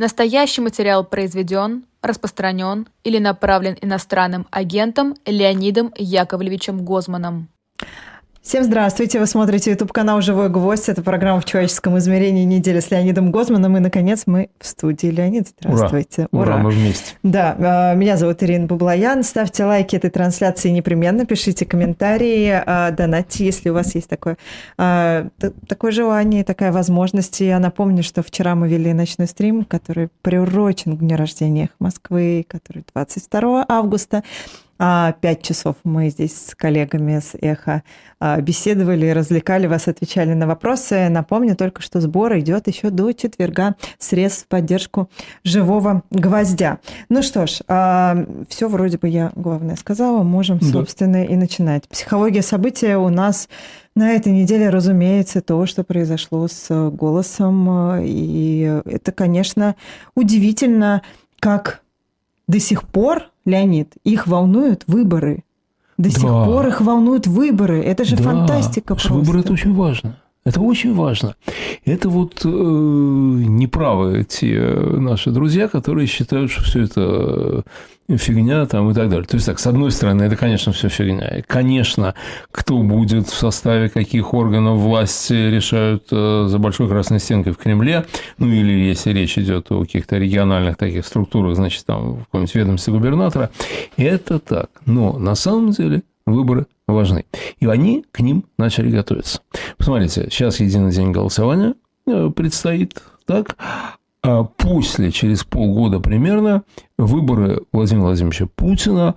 Настоящий материал произведен, распространен или направлен иностранным агентом Леонидом Яковлевичем Гозманом. Всем здравствуйте! Вы смотрите YouTube-канал «Живой гвоздь». Это программа «В человеческом измерении. Неделя» с Леонидом Гозманом. И, наконец, мы в студии. Леонид, здравствуйте. Ура! Ура, мы вместе. Да, меня зовут Ирина Баблоян. Ставьте лайки этой трансляции непременно, пишите комментарии, донатьте, если у вас есть такое желание, такая возможность. Я напомню, что вчера мы вели ночной стрим, который приурочен к дню рождения Москвы, который 22 августа. 5 часов мы здесь с коллегами с «Эхо» беседовали, развлекали вас, отвечали на вопросы. Напомню только, что сбор идет еще до четверга средств в поддержку «Живого гвоздя». Ну что ж, все вроде бы я главное сказала. Можем, собственно, и начинать. Психология события у нас на этой неделе, разумеется, то, что произошло с «Голосом». И это, конечно, удивительно, как до сих пор, Леонид, их волнуют выборы. До сих пор их волнуют выборы. Это же фантастика просто. Выборы – это очень важно. Это очень важно. Это вот неправы те наши друзья, которые считают, что все это фигня там, и так далее. То есть, так, с одной стороны, это, конечно, все фигня. И, конечно, кто будет в составе каких органов власти, решают за большой красной стенкой в Кремле. Ну, или если речь идет о каких-то региональных таких структурах, значит, там, в каком-нибудь ведомстве губернатора. Это так. Но на самом деле выборы важны. И они к ним начали готовиться. Посмотрите, сейчас единый день голосования предстоит, так, а после, через полгода примерно, выборы Владимира Владимировича Путина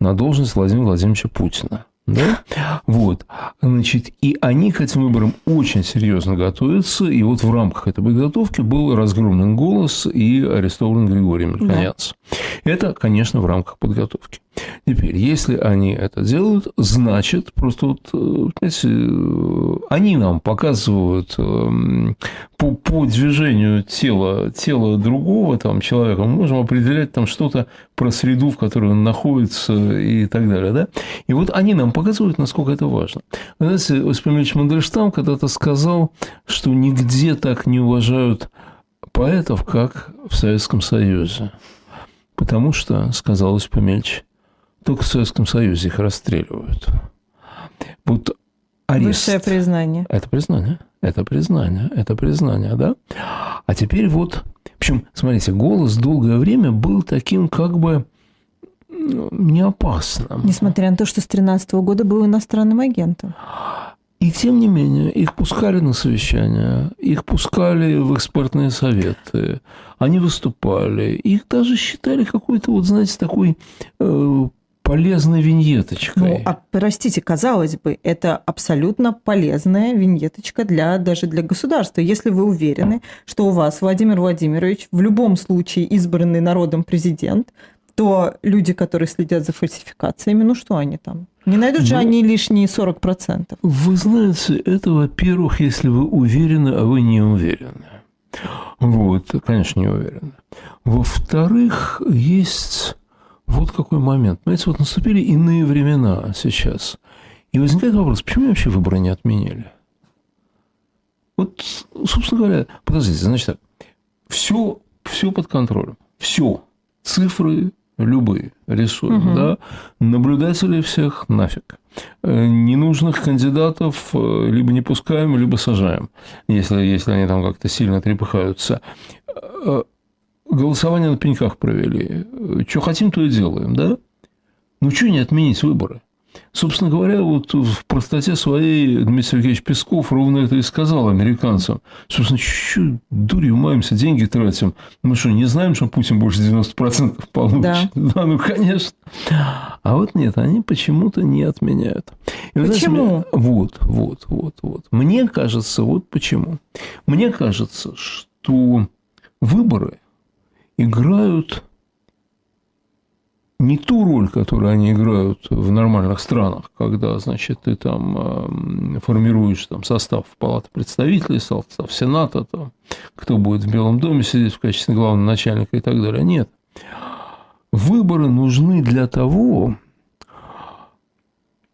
на должность Владимира Владимировича Путина. Да? Вот. Значит, и они к этим выборам очень серьезно готовятся. И вот в рамках этой подготовки был разгромлен «Голос» и арестован Григорий Мельконьянц. Да. Это, конечно, в рамках подготовки. Теперь, если они это делают, значит, просто вот, знаете, они нам показывают по движению тела другого там, человека, мы можем определять там что-то про среду, в которой он находится, и так далее. Да? И вот они нам показывают, насколько это важно. Вы знаете, Осип Эмильевич Мандельштам когда-то сказал, что нигде так не уважают поэтов, как в Советском Союзе. Потому что, сказал Осип Эмильевич, только в Советском Союзе их расстреливают. Вот арест. Высшее признание. Это признание, да? А теперь вот... Причем, смотрите, «Голос» долгое время был таким как бы неопасным. Несмотря на то, что с 2013 года был иностранным агентом. И тем не менее, их пускали на совещания, их пускали в экспертные советы, они выступали, их даже считали какой-то, вот знаете, такой полезной виньеточкой. Ну, простите, казалось бы, это абсолютно полезная виньеточка даже для государства. Если вы уверены, что у вас Владимир Владимирович в любом случае избранный народом президент, то люди, которые следят за фальсификациями, ну что они там? Не найдут же они лишние 40%. Вы знаете, это, во-первых, если вы уверены, а вы не уверены. Вот, конечно, не уверены. Во-вторых, есть вот какой момент. Понимаете, вот наступили иные времена сейчас. И возникает вопрос, почему вообще выборы не отменили? Вот, собственно говоря, подождите, значит так. Все под контролем. Все. Цифры любые рисуем, да? Наблюдателей всех нафиг. Ненужных кандидатов либо не пускаем, либо сажаем, если они там как-то сильно трепыхаются. Голосование на пеньках провели. Что хотим, то и делаем, да? Ну, что не отменить выборы? Собственно говоря, вот в простоте своей Дмитрий Сергеевич Песков ровно это и сказал американцам. Собственно, чуть-чуть дурью маемся, деньги тратим. Мы что, не знаем, что Путин больше 90% получит? Да, ну, конечно. А вот нет, они почему-то не отменяют. И, почему? Знаете, вот. Мне кажется, вот почему. Мне кажется, что выборы играют не ту роль, которую они играют в нормальных странах, когда, значит, ты там формируешь там состав Палаты представителей, состав Сената, там, кто будет в Белом доме сидеть в качестве главного начальника и так далее. Нет. Выборы нужны для того,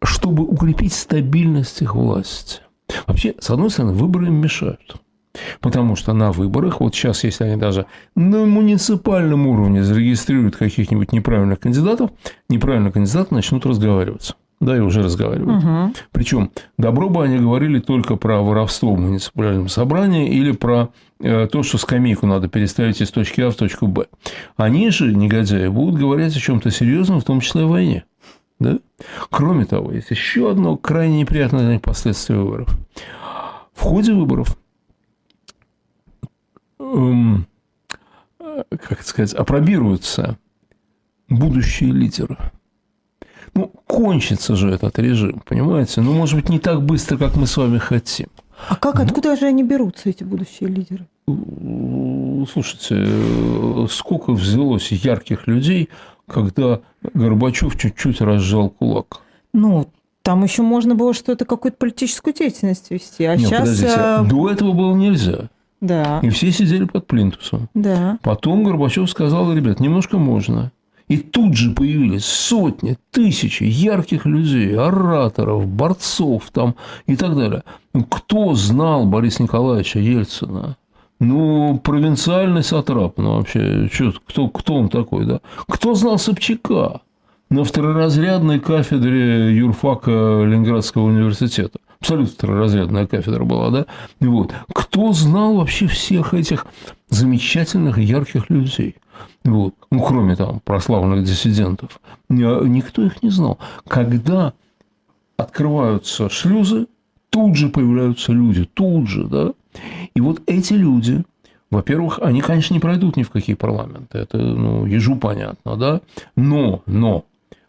чтобы укрепить стабильность их власти. Вообще, с одной стороны, выборы им мешают. Потому что на выборах, вот сейчас, если они даже на муниципальном уровне зарегистрируют каких-нибудь неправильных кандидатов начнут разговариваться. Да, и уже разговаривают. Угу. Причем добро бы они говорили только про воровство в муниципальном собрании или про то, что скамейку надо переставить из точки А в точку Б. Они же, негодяи, будут говорить о чем-то серьезном, в том числе о войне. Да? Кроме того, есть еще одно крайне неприятное для них последствие выборов. В ходе выборов, апробируются будущие лидеры. Ну, кончится же этот режим, понимаете? Ну, может быть, не так быстро, как мы с вами хотим. А откуда же они берутся, эти будущие лидеры? Слушайте, сколько взялось ярких людей, когда Горбачев чуть-чуть разжал кулак. Ну, там еще можно было что-то, какую-то политическую деятельность вести. А нет, сейчас... подождите, до этого было нельзя. Да. И все сидели под плинтусом. Да. Потом Горбачев сказал, ребят, немножко можно. И тут же появились сотни, тысячи ярких людей, ораторов, борцов там и так далее. Кто знал Бориса Николаевича Ельцина? Ну, провинциальный сатрап, ну, вообще, кто он такой, да? Кто знал Собчака на второразрядной кафедре юрфака Ленинградского университета? Абсолютно второразрядная кафедра была, да? Вот. Кто знал вообще всех этих замечательных ярких людей? Вот. Ну, кроме там прославленных диссидентов. Никто их не знал. Когда открываются шлюзы, тут же появляются люди. Тут же, да? И вот эти люди, во-первых, они, конечно, не пройдут ни в какие парламенты. Это, ну, ежу понятно, да? Но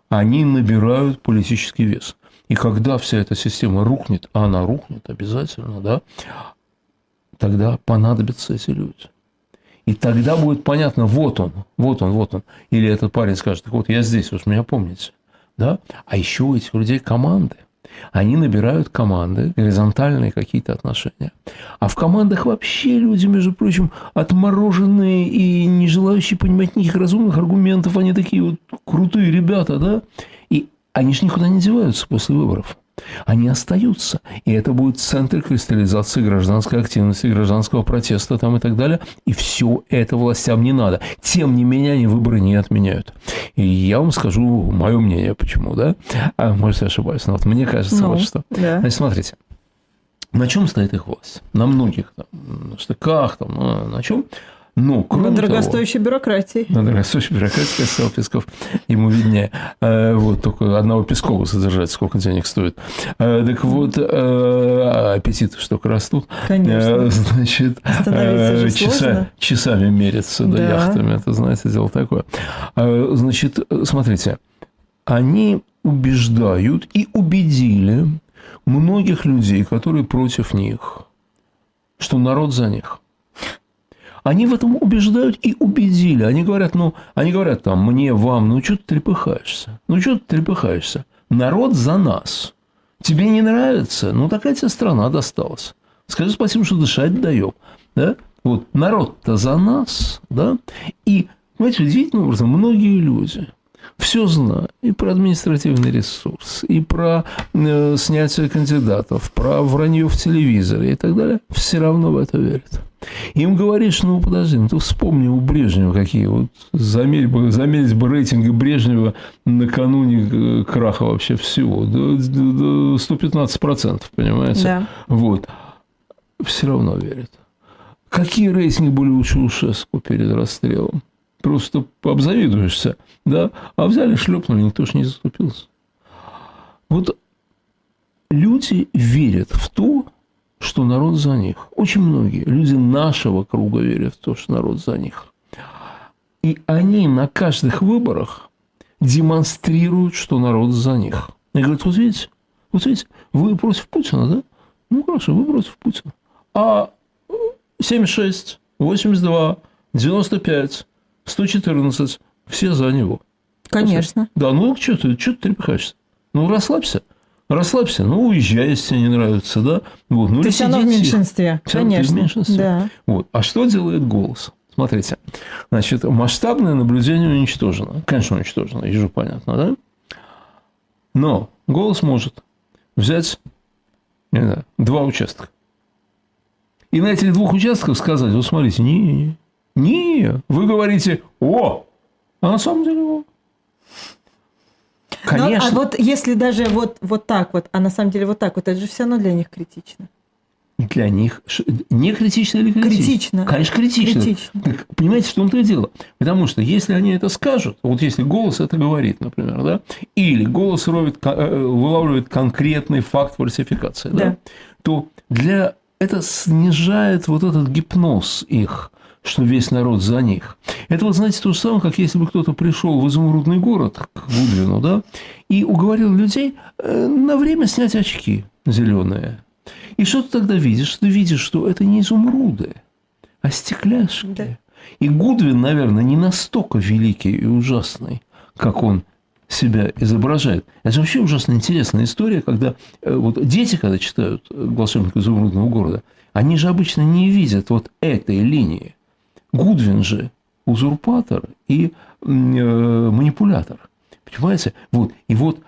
они набирают политический вес. И когда вся эта система рухнет, а она рухнет обязательно, да, тогда понадобятся эти люди. И тогда будет понятно, вот он. Или этот парень скажет, так вот, я здесь, вы же меня помните. Да? А еще у этих людей команды. Они набирают команды, горизонтальные какие-то отношения. А в командах вообще люди, между прочим, отмороженные и не желающие понимать никаких разумных аргументов. Они такие вот крутые ребята, да? И они же никуда не деваются после выборов. Они остаются. И это будет центр кристаллизации гражданской активности, гражданского протеста там и так далее. И все это властям не надо. Тем не менее, они выборы не отменяют. И я вам скажу мое мнение, почему, да? А, может, я ошибаюсь, но вот мне кажется, вот что. Да. Значит, смотрите. На чем стоит их власть? На многих там, на штыках, там, на чем? Но, кроме дорогостоящей бюрократии. На дорогостоящей бюрократии, как сказал Песков, ему виднее. Вот, только одного Пескова содержать, сколько денег стоит. Так вот, аппетиты что только растут. Конечно. Значит, часами мерятся, да, яхтами. Это, знаете, дело такое. Значит, смотрите. Они убеждают и убедили многих людей, которые против них, что народ за них. Они в этом убеждают и убедили. Они говорят там, мне, вам, ну, что ты трепыхаешься? Народ за нас. Тебе не нравится? Ну, такая тебе страна досталась. Скажи спасибо, что дышать даем. Да? Вот, народ-то за нас. Да? И, знаете, удивительным образом, многие люди все знают. И про административный ресурс, и про снятие кандидатов, про вранье в телевизоре и так далее. Все равно в это верят. Им говоришь, ну, подожди, ну, ты вспомни у Брежнева какие. Вот замерить бы рейтинги Брежнева накануне краха вообще всего. 115%, понимаете? Да. Вот. Все равно верят. Какие рейтинги были у Чаушеску перед расстрелом? Просто обзавидуешься, да? А взяли, шлепнули, никто же не заступился. Вот люди верят в то, что народ за них. Очень многие люди нашего круга верят в то, что народ за них. И они на каждых выборах демонстрируют, что народ за них. И говорят, вот видите, вы против Путина, да? Ну, хорошо, вы против Путина. А 76, 82, 95, 114 – все за него. Конечно. Да, ну, что ты трепыхаешься? Ну, расслабься, ну, уезжай, если тебе не нравится, да? Вот, ну, ты все равно в меньшинстве. Конечно. В меньшинстве. Да. Вот. А что делает голос? Смотрите, значит, масштабное наблюдение уничтожено. Конечно, уничтожено, ежу понятно, да? Но голос может взять 2 участка и на этих двух участках сказать, вот смотрите, не, вы говорите «о», а на самом деле «о». Конечно. Но, а вот если даже вот так вот, а на самом деле вот так вот, это же все равно для них критично. Для них не критично или критично? Критично. Конечно, критично. Так, понимаете, в том-то и дело. Потому что если они это скажут, вот если голос это говорит, например, да, или голос вылавливает конкретный факт фальсификации, да, то это снижает вот этот гипноз их, что весь народ за них. Это вот, знаете, то же самое, как если бы кто-то пришел в изумрудный город, к Гудвину, да, и уговорил людей на время снять очки зеленые. И что ты тогда видишь? Ты видишь, что это не изумруды, а стекляшки. Да. И Гудвин, наверное, не настолько великий и ужасный, как он себя изображает. Это же вообще ужасно интересная история, когда вот дети, когда читают «Волшебника изумрудного города», они же обычно не видят вот этой линии. Гудвин же узурпатор и манипулятор. Понимаете? Вот. И вот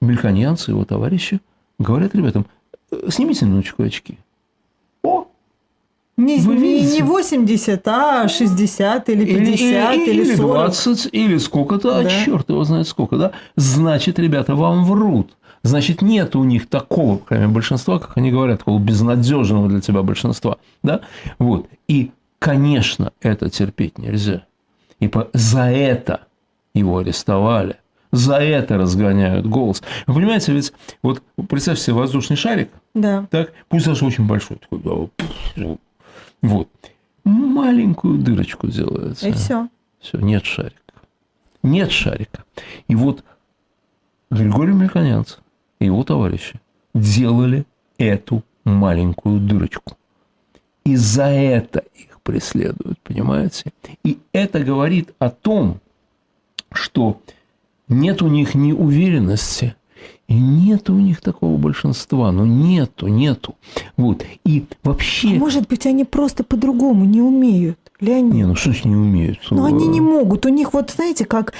мельконьянцы, его товарищи говорят ребятам: снимите немножечко очки. О! Не 80, а 60 или 50 или 40. 20 или сколько-то, да. Черт его знает сколько. Да? Значит, ребята вам врут. Значит, нет у них такого, кроме большинства, как они говорят, такого безнадежного для тебя большинства. Да? Вот. И, конечно, это терпеть нельзя. И за это его арестовали. За это разгоняют голос. Вы понимаете, ведь вот представьте себе воздушный шарик, да. Так, пусть даже очень большой, такой, да, вот, маленькую дырочку делается. И все. Все, нет шарика. Нет шарика. И вот Григорий Мельконьянц и его товарищи делали эту маленькую дырочку. И за это их преследуют, понимаете? И это говорит о том, что нет у них ни уверенности, и нет у них такого большинства. Ну, нету. Вот. И вообще... А может быть, они просто по-другому не умеют, Леонид? Не, ну что ж не умеют? Ну, они не могут. У них, вот знаете, как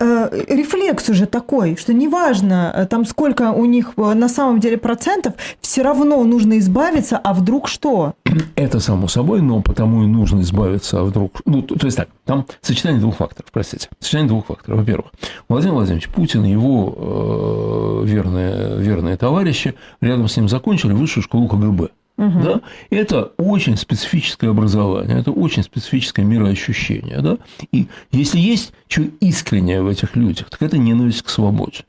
рефлекс уже такой, что неважно, там сколько у них на самом деле процентов, все равно нужно избавиться, а вдруг что? Это само собой, но потому и нужно избавиться, а вдруг... Ну, то есть так, там сочетание двух факторов, простите. Сочетание двух факторов. Во-первых, Владимир Владимирович Путин, его верные товарищи рядом с ним закончили высшую школу КГБ. Угу. Да? Это очень специфическое образование, это очень специфическое мироощущение. Да? И если есть что искреннее в этих людях, так это ненависть к свободе.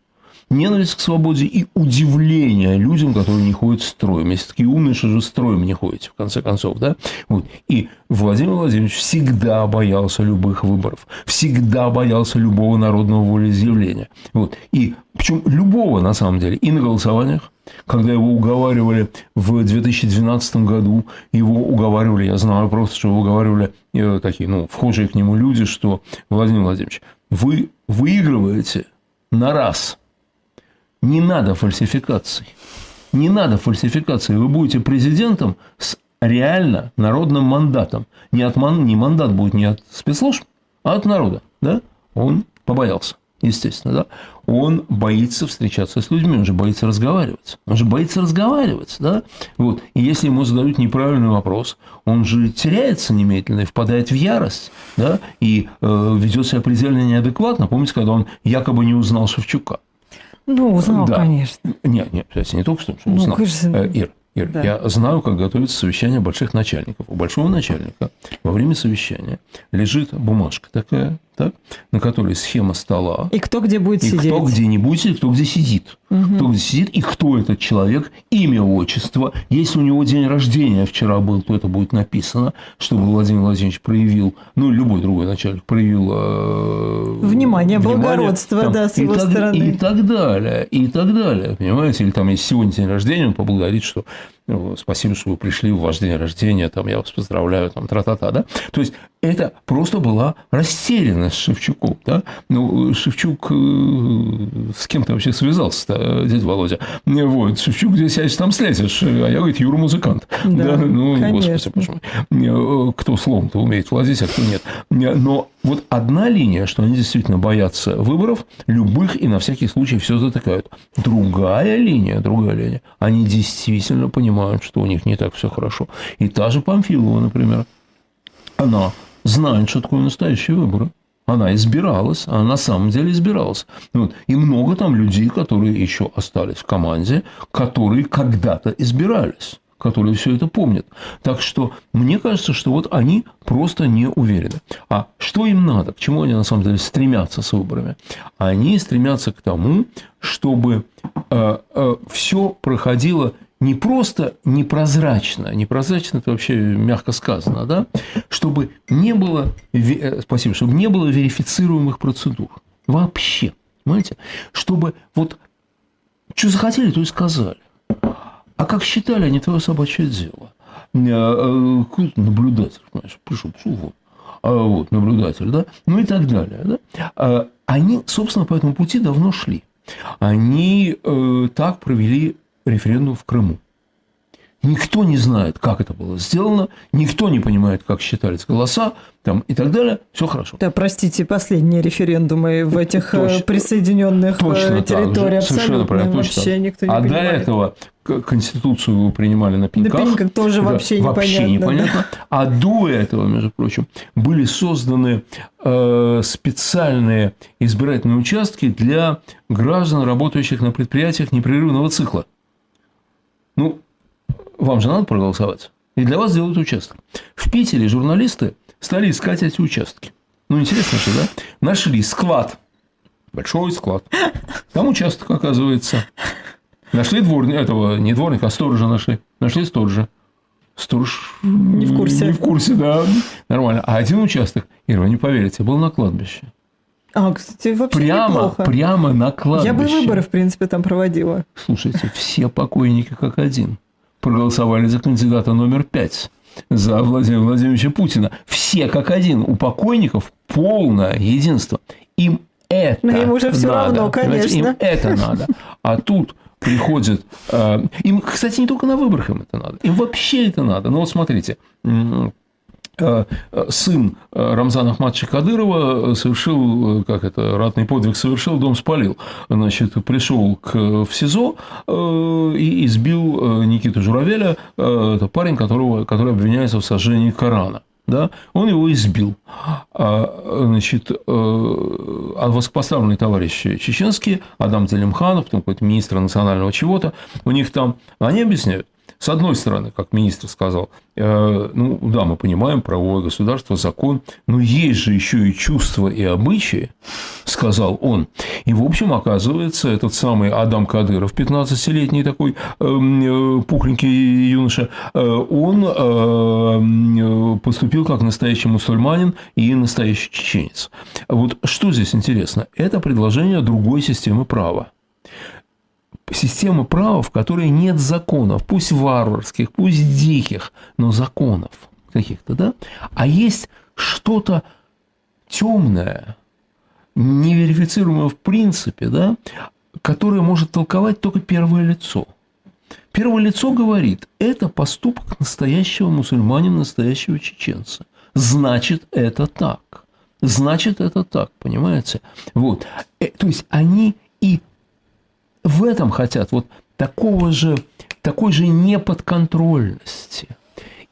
Ненависть к свободе и удивление людям, которые не ходят строем. Если такие умные, что же строем не ходите, в конце концов. Да? Вот. И Владимир Владимирович всегда боялся любых выборов, всегда боялся любого народного волеизъявления. Вот. И причем любого, на самом деле, и на голосованиях. Когда его уговаривали в 2012 году, его уговаривали, я знаю просто, что его уговаривали такие, ну, вхожие к нему люди, что, Владимир Владимирович, вы выигрываете на раз. Не надо фальсификаций. Не надо фальсификаций. Вы будете президентом с реально народным мандатом. Не мандат будет не от спецслужб, а от народа. Да? Он побоялся. Естественно, да, он боится встречаться с людьми, он же боится разговаривать. Да? Вот. И если ему задают неправильный вопрос, он же теряется немедленно и впадает в ярость, да, и ведет себя предельно неадекватно. Помните, когда он якобы не узнал Шевчука? Ну, узнал, да. Конечно. Нет, не только что он узнал. Ну, Ир, да. Я знаю, как готовится совещание больших начальников. У большого начальника во время совещания лежит бумажка такая, так, на которой схема стола. И кто где будет сидеть. Кто где не будет сидеть, кто где сидит. Угу. Кто где сидит и кто этот человек, имя, отчество. Если у него день рождения вчера был, то это будет написано, чтобы Владимир Владимирович проявил, ну, любой другой начальник проявил... внимание, благородство, там, да, с его стороны. И так далее, понимаете? Или там, если сегодня день рождения, он поблагодарит, что... спасибо, что вы пришли в ваш день рождения, там, я вас поздравляю, там, тра-та-та, да? То есть, это просто была растерянность Шевчуку, да? Ну, Шевчук с кем-то вообще связался-то, дядя Володя? Вот, Шевчук, где сядешь, там слезешь, а я, говорит, Юра-музыкант. Да, ну, конечно. Господи, боже мой. Кто словом-то умеет владеть, а кто нет. Но вот одна линия, что они действительно боятся выборов, любых, и на всякий случай все затыкают. Другая линия, они действительно понимают, понимают, что у них не так все хорошо. И та же Памфилова, например, она знает, что такое настоящие выборы. Она избиралась, она на самом деле избиралась. Вот. И много там людей, которые еще остались в команде, которые когда-то избирались, которые все это помнят. Так что мне кажется, что вот они просто не уверены. А что им надо? К чему они на самом деле стремятся с выборами? Они стремятся к тому, чтобы все проходило не просто непрозрачно, непрозрачно – это вообще мягко сказано, да? Чтобы не было, спасибо, чтобы не было верифицируемых процедур вообще, понимаете? Чтобы вот что захотели, то и сказали, а как считали, не твое собачье дело. Какой-то наблюдатель, понимаешь, пришел вон, вот наблюдатель, да, ну и так далее, да? Они, собственно, по этому пути давно шли, они так провели референдум в Крыму. Никто не знает, как это было сделано, никто не понимает, как считались голоса там, и так далее. Все хорошо. Да, простите, последние референдумы в этих точно, присоединенных территориях абсолютно правильно, вообще точно. Никто не понимает. А до этого Конституцию принимали на пеньках. На пеньках тоже вообще непонятно. Вообще непонятно. Да. А до этого, между прочим, были созданы специальные избирательные участки для граждан, работающих на предприятиях непрерывного цикла. Ну, вам же надо проголосовать. И для вас делают участок. В Питере журналисты стали искать эти участки. Ну, интересно же, да? Нашли склад. Большой склад. Там участок, оказывается. Нашли дворника. Этого не дворника, а сторожа нашли. Нашли сторожа. Сторож... Не в курсе. Не в курсе, да. Нормально. А один участок, Ира, вы не поверите, был на кладбище. А, кстати, вообще неплохо. Прямо на кладбище. Я бы выборы, в принципе, там проводила. Слушайте, все покойники как один проголосовали за кандидата номер 5, за Владимира Владимировича Путина. Все как один. У покойников полное единство. Им это надо. Им уже все равно, конечно. Им это надо. А тут приходит... Им, кстати, не только на выборах им это надо. Им вообще это надо. Ну, вот смотрите... Сын Рамзана Ахматовича Кадырова совершил, как это, ратный подвиг совершил, дом спалил. Значит, пришел в СИЗО и избил Никиту Журавеля, это парень, который обвиняется в сожжении Корана. Да? Он его избил. Значит, высокопоставленные товарищи чеченские, Адам Цалимханов, потом какой-то министр национального чего-то, у них там, они объясняют. С одной стороны, как министр сказал, ну да, мы понимаем, правовое государство, закон, но есть же еще и чувства и обычаи, сказал он. И, в общем, оказывается, этот самый Адам Кадыров, 15-летний такой пухленький юноша, он поступил как настоящий мусульманин и настоящий чеченец. Вот что здесь интересно? Это предложение другой системы права. Система права, в которой нет законов, пусть варварских, пусть диких, но законов каких-то, да? А есть что-то темное, неверифицируемое в принципе, да, которое может толковать только первое лицо. Первое лицо говорит, это поступок настоящего мусульманина, настоящего чеченца. Значит, это так. Значит, это так, понимаете? Вот. То есть, они и... В этом хотят вот такой же неподконтрольности.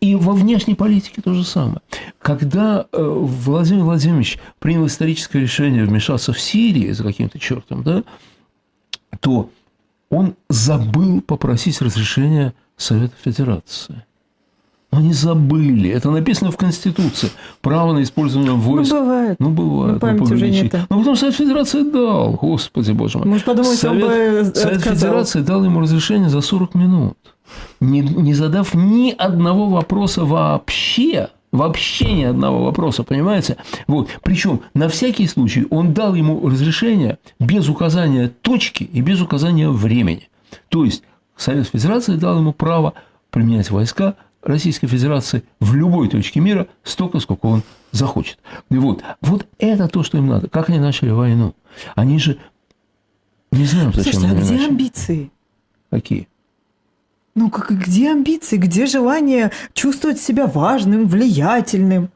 И во внешней политике то же самое. Когда Владимир Владимирович принял историческое решение вмешаться в Сирию за каким-то чертом, да, то он забыл попросить разрешения Совета Федерации. Они забыли. Это написано в Конституции. Право на использование войск. Ну, бывает. Ну, бывает. Ну, память уже не та. Ну, потому что Совет Федерации дал. Господи, боже мой. Может, подумать, Совет Федерации дал ему разрешение за 40 минут, не задав ни одного вопроса вообще. Вообще ни одного вопроса, понимаете? Вот. Причем на всякий случай он дал ему разрешение без указания точки и без указания времени. То есть, Совет Федерации дал ему право применять войска Российской Федерации в любой точке мира столько, сколько он захочет. И вот это то, что им надо. Как они начали войну? Они же не знаем, зачем. Слушайте, а где начали амбиции? Какие? Ну, как, где амбиции? Где желание чувствовать себя важным, влиятельным?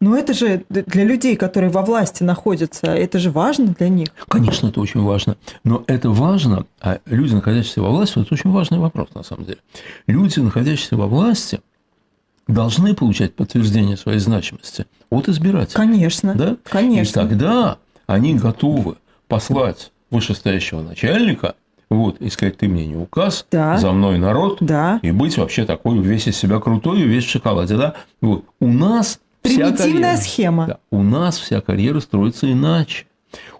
Но это же для людей, которые во власти находятся, это же важно для них. Конечно, это очень важно. Но это важно, а люди, находящиеся во власти, это очень важный вопрос, на самом деле. Люди, находящиеся во власти, должны получать подтверждение своей значимости от избирателей. Конечно, да? Конечно. И тогда они готовы послать вышестоящего начальника, вот, и сказать: ты мне не указ, да, за мной народ, да, и быть вообще такой весь из себя крутой, весь в шоколаде. Да? Вот. У нас примитивная схема. Да, у нас вся карьера строится иначе.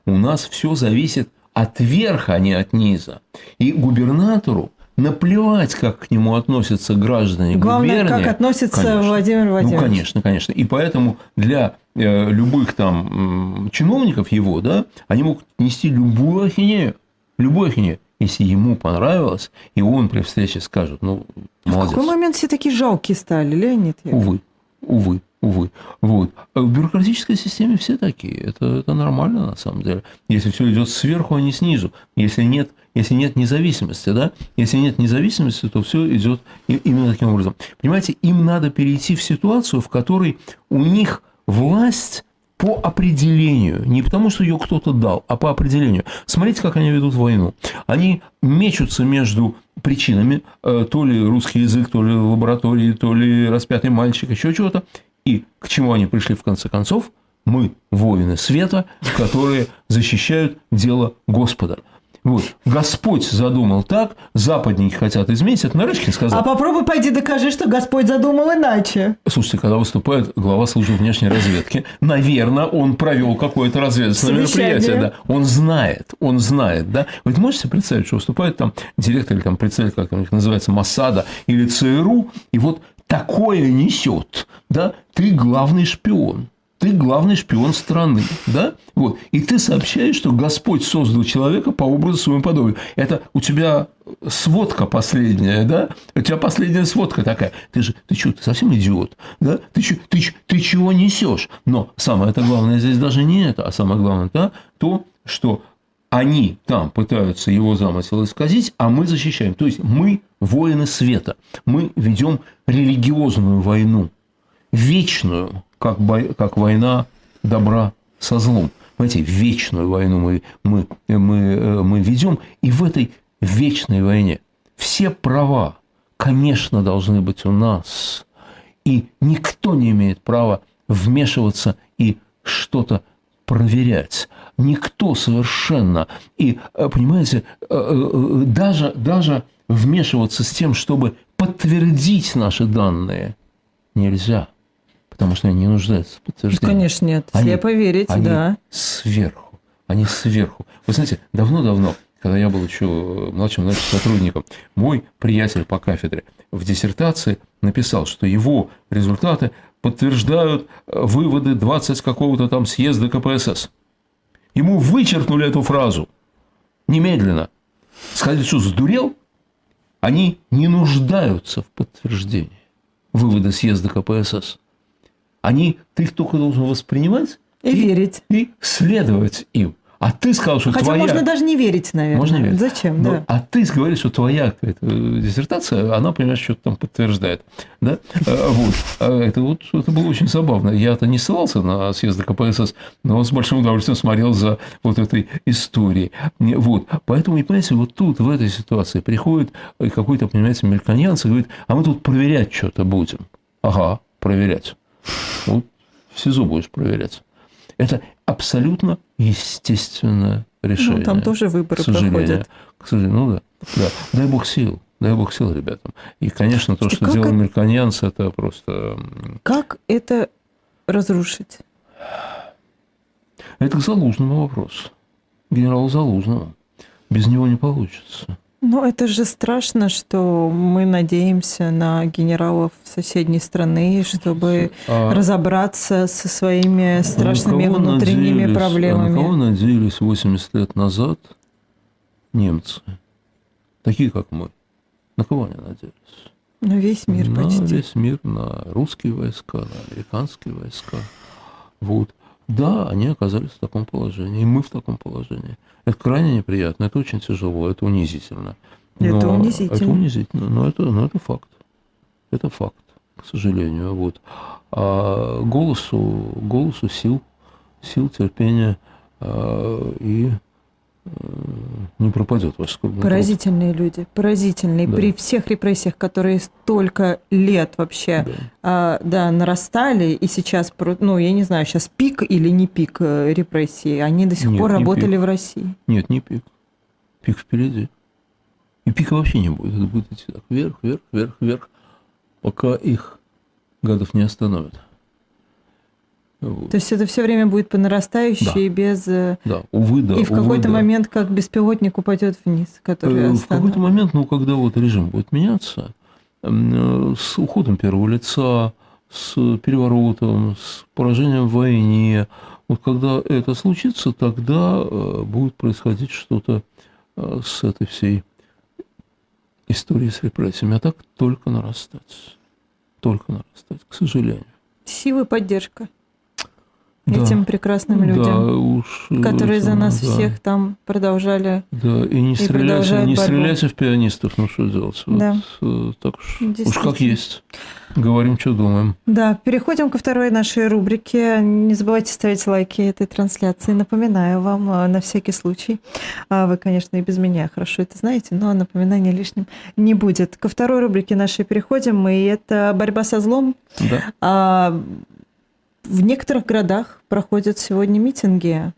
У нас все зависит от верха, а не от низа. И губернатору наплевать, как к нему относятся граждане губернии. Главное, как относится, конечно, Владимир Владимирович. Ну, конечно, конечно. И поэтому для любых там чиновников его, да, они могут нести любую ахинею. Любую ахинею. Если ему понравилось, и он при встрече скажет: ну, молодец. В какой момент все такие жалкие стали, Леонид Яковлевич? Увы, увы. Увы. Вот. А в бюрократической системе все такие. Это нормально, на самом деле. Если все идет сверху, а не снизу. Если нет независимости, да? Если нет независимости, то все идет именно таким образом. Понимаете, им надо перейти в ситуацию, в которой у них власть по определению. Не потому, что ее кто-то дал, а по определению. Смотрите, как они ведут войну. Они мечутся между причинами. То ли русский язык, то ли лаборатории, то ли распятый мальчик, еще чего-то. И к чему они пришли в конце концов? Мы воины света, которые защищают дело Господа. Вот. Господь задумал так, западники хотят изменить, это Нарышкин сказал. А попробуй пойди докажи, что Господь задумал иначе. Слушайте, когда выступает глава службы внешней разведки, наверное, он провел какое-то разведывательное мероприятие. Да. Он знает, да. Вы можете представить, что выступает там директор или там представитель, как он их называется, Моссада или ЦРУ, и вот такое несет, да, ты главный шпион страны, да, вот, и ты сообщаешь, что Господь создал человека по образу своему подобию. Это у тебя сводка последняя, да, у тебя последняя сводка такая, ты совсем идиот, да, ты чего несешь? Но самое-то главное здесь даже не это, а самое главное то, что они там пытаются его замысел исказить, а мы защищаем. То есть, мы воины света. Мы ведем религиозную войну. Вечную, как война добра со злом. Понимаете, вечную войну мы ведем. И в этой вечной войне все права, конечно, должны быть у нас. И никто не имеет права вмешиваться и что-то проверять. Никто совершенно. И, понимаете, даже вмешиваться с тем, чтобы подтвердить наши данные, нельзя. Потому что они не нуждаются в подтверждении. Конечно, нет. Слепо верить, да. Они сверху. Вы знаете, давно-давно, когда я был еще младшим сотрудником, мой приятель по кафедре в диссертации написал, что его результаты подтверждают выводы 20 какого-то там съезда КПСС. Ему вычеркнули эту фразу. Немедленно. Сказали, что сдурел. Они не нуждаются в подтверждении вывода съезда КПСС. Ты их только должен воспринимать и верить. И следовать им. А ты сказал, что хотя можно даже не верить, наверное. Можно верить. Зачем? Но, да. А ты говоришь, что твоя диссертация, она, понимаешь, что-то там подтверждает. Да? Это было очень забавно. Я-то не ссылался на съезд КПСС, но с большим удовольствием смотрел за вот этой историей. Вот. Поэтому, понимаете, вот тут, в этой ситуации, приходит какой-то, понимаете, мельконьянц и говорит: а мы тут проверять что-то будем. Ага, проверять. Вот в СИЗО будешь проверяться. Это абсолютно естественное решение. Ну, там тоже выборы проходят. К сожалению, ну да. Дай бог сил ребятам. И, конечно, то, что делал мельконьянц, это просто... Как это разрушить? Это к Залужному вопрос. Генералу Залужному. Без него не получится. Ну, это же страшно, что мы надеемся на генералов соседней страны, чтобы разобраться со своими страшными внутренними проблемами. А на кого надеялись 80 лет назад немцы? Такие, как мы. На кого они надеялись? На весь мир почти. На весь мир, на русские войска, на американские войска. Вот. Да, они оказались в таком положении, и мы в таком положении. Это крайне неприятно, это очень тяжело, это унизительно. Это унизительно. Но это факт. к сожалению. Вот. А голосу сил, терпения и не пропадет ваш скорбный труд. Поразительные люди, поразительные. Да. При всех репрессиях, которые столько лет вообще нарастали, и сейчас, ну, я не знаю, сейчас пик или не пик репрессий, они до сих пор работали в России. Нет, не пик. Пик впереди. И пика вообще не будет. Это будет идти так вверх, вверх, вверх, вверх, пока их гадов не остановят. Вот. То есть это все время будет по нарастающей, да. Без... Да, увы, да. И в какой-то момент, как беспилотник, упадет вниз, который в какой-то момент, ну, когда вот режим будет меняться, с уходом первого лица, с переворотом, с поражением в войне, вот когда это случится, тогда будет происходить что-то с этой всей историей с репрессиями. А так только нарастать. Только нарастать, к сожалению. Силы, поддержка. Этим прекрасным людям, которые за нас всех там продолжали. Да, и не стреляйся в пианистов, ну что делать? Да. Вот, так уж как есть. Говорим, что думаем. Да, переходим ко второй нашей рубрике. Не забывайте ставить лайки этой трансляции. Напоминаю вам на всякий случай. Вы, конечно, и без меня хорошо это знаете, но напоминание лишним не будет. Ко второй рубрике нашей переходим, и это борьба со злом. Да. В некоторых городах проходят сегодня митинги.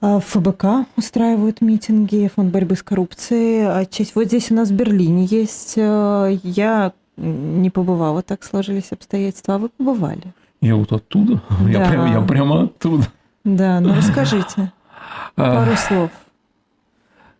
ФБК устраивают митинги, фонд борьбы с коррупцией. Вот здесь у нас в Берлине есть. Я не побывала, так сложились обстоятельства. А вы побывали? Я вот оттуда. Да. Я прямо оттуда. Да, ну расскажите пару слов.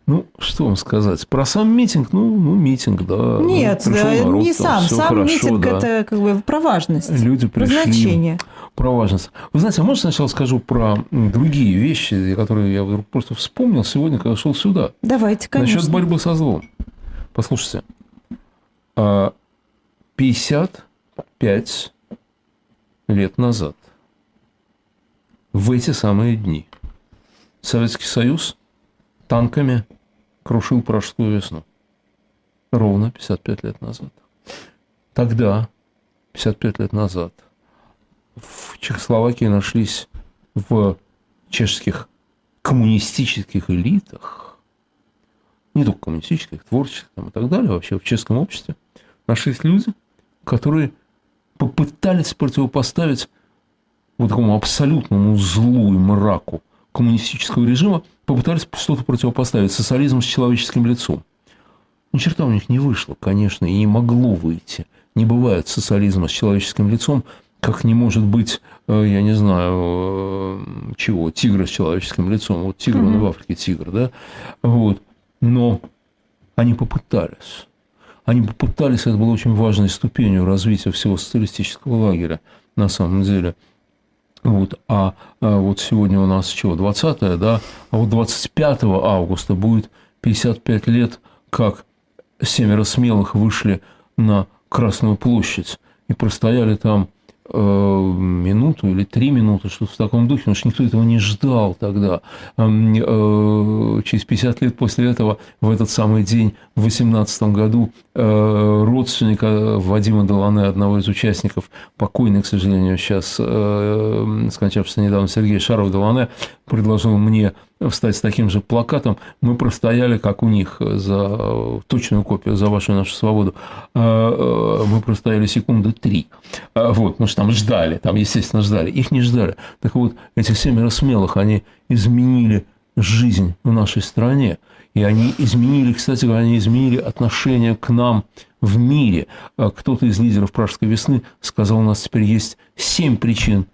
Ну, что вам сказать? Про сам митинг, ну митинг, да. Нет, ну, да, народ, не там, сам. Сам хорошо, митинг, да. Это как бы про важность. Люди пришли. Про значение. Про важность. Вы знаете, а можно сначала скажу про другие вещи, которые я вдруг просто вспомнил сегодня, когда шел сюда? Давайте, конечно. Насчет борьбы со злом. Послушайте. 55 лет назад, в эти самые дни, Советский Союз танками крушил Пражскую весну. Ровно 55 лет назад. Тогда, 55 лет назад, в Чехословакии нашлись в чешских коммунистических элитах, не только коммунистических, творческих там, и так далее, вообще в чешском обществе, нашлись люди, которые попытались противопоставить вот такому абсолютному злу и мраку коммунистического режима, попытались что-то противопоставить. Социализм с человеческим лицом. Ни черта у них не вышло, конечно, и не могло выйти. Не бывает социализма с человеческим лицом, как не может быть, я не знаю, чего, тигра с человеческим лицом. Вот тигр, он в Африке тигр, да? Вот. Но они попытались. Это было очень важной ступенью развития всего социалистического лагеря, на самом деле. Вот, а вот сегодня у нас чего, 20-е, да? А вот 25 августа будет 55 лет, как 7 смелых вышли на Красную площадь и простояли там минуту или 3 минуты, что-то в таком духе, потому что никто этого не ждал тогда. Через 50 лет после этого, в этот самый день, в 2018 году, родственника Вадима Доланэ, одного из участников, покойный, к сожалению, сейчас скончавшийся недавно, Сергей Шаров-Делоне, предложил мне встать с таким же плакатом. Мы простояли, как у них, за точную копию, за вашу и нашу свободу. Мы простояли секунды 3. Вот, потому что там ждали, там, естественно, ждали. Их не ждали. Так вот, этих 7 смелых, они изменили жизнь в нашей стране. И они изменили, кстати говоря, отношение к нам в мире. Кто-то из лидеров Пражской весны сказал, у нас теперь есть 7 причин,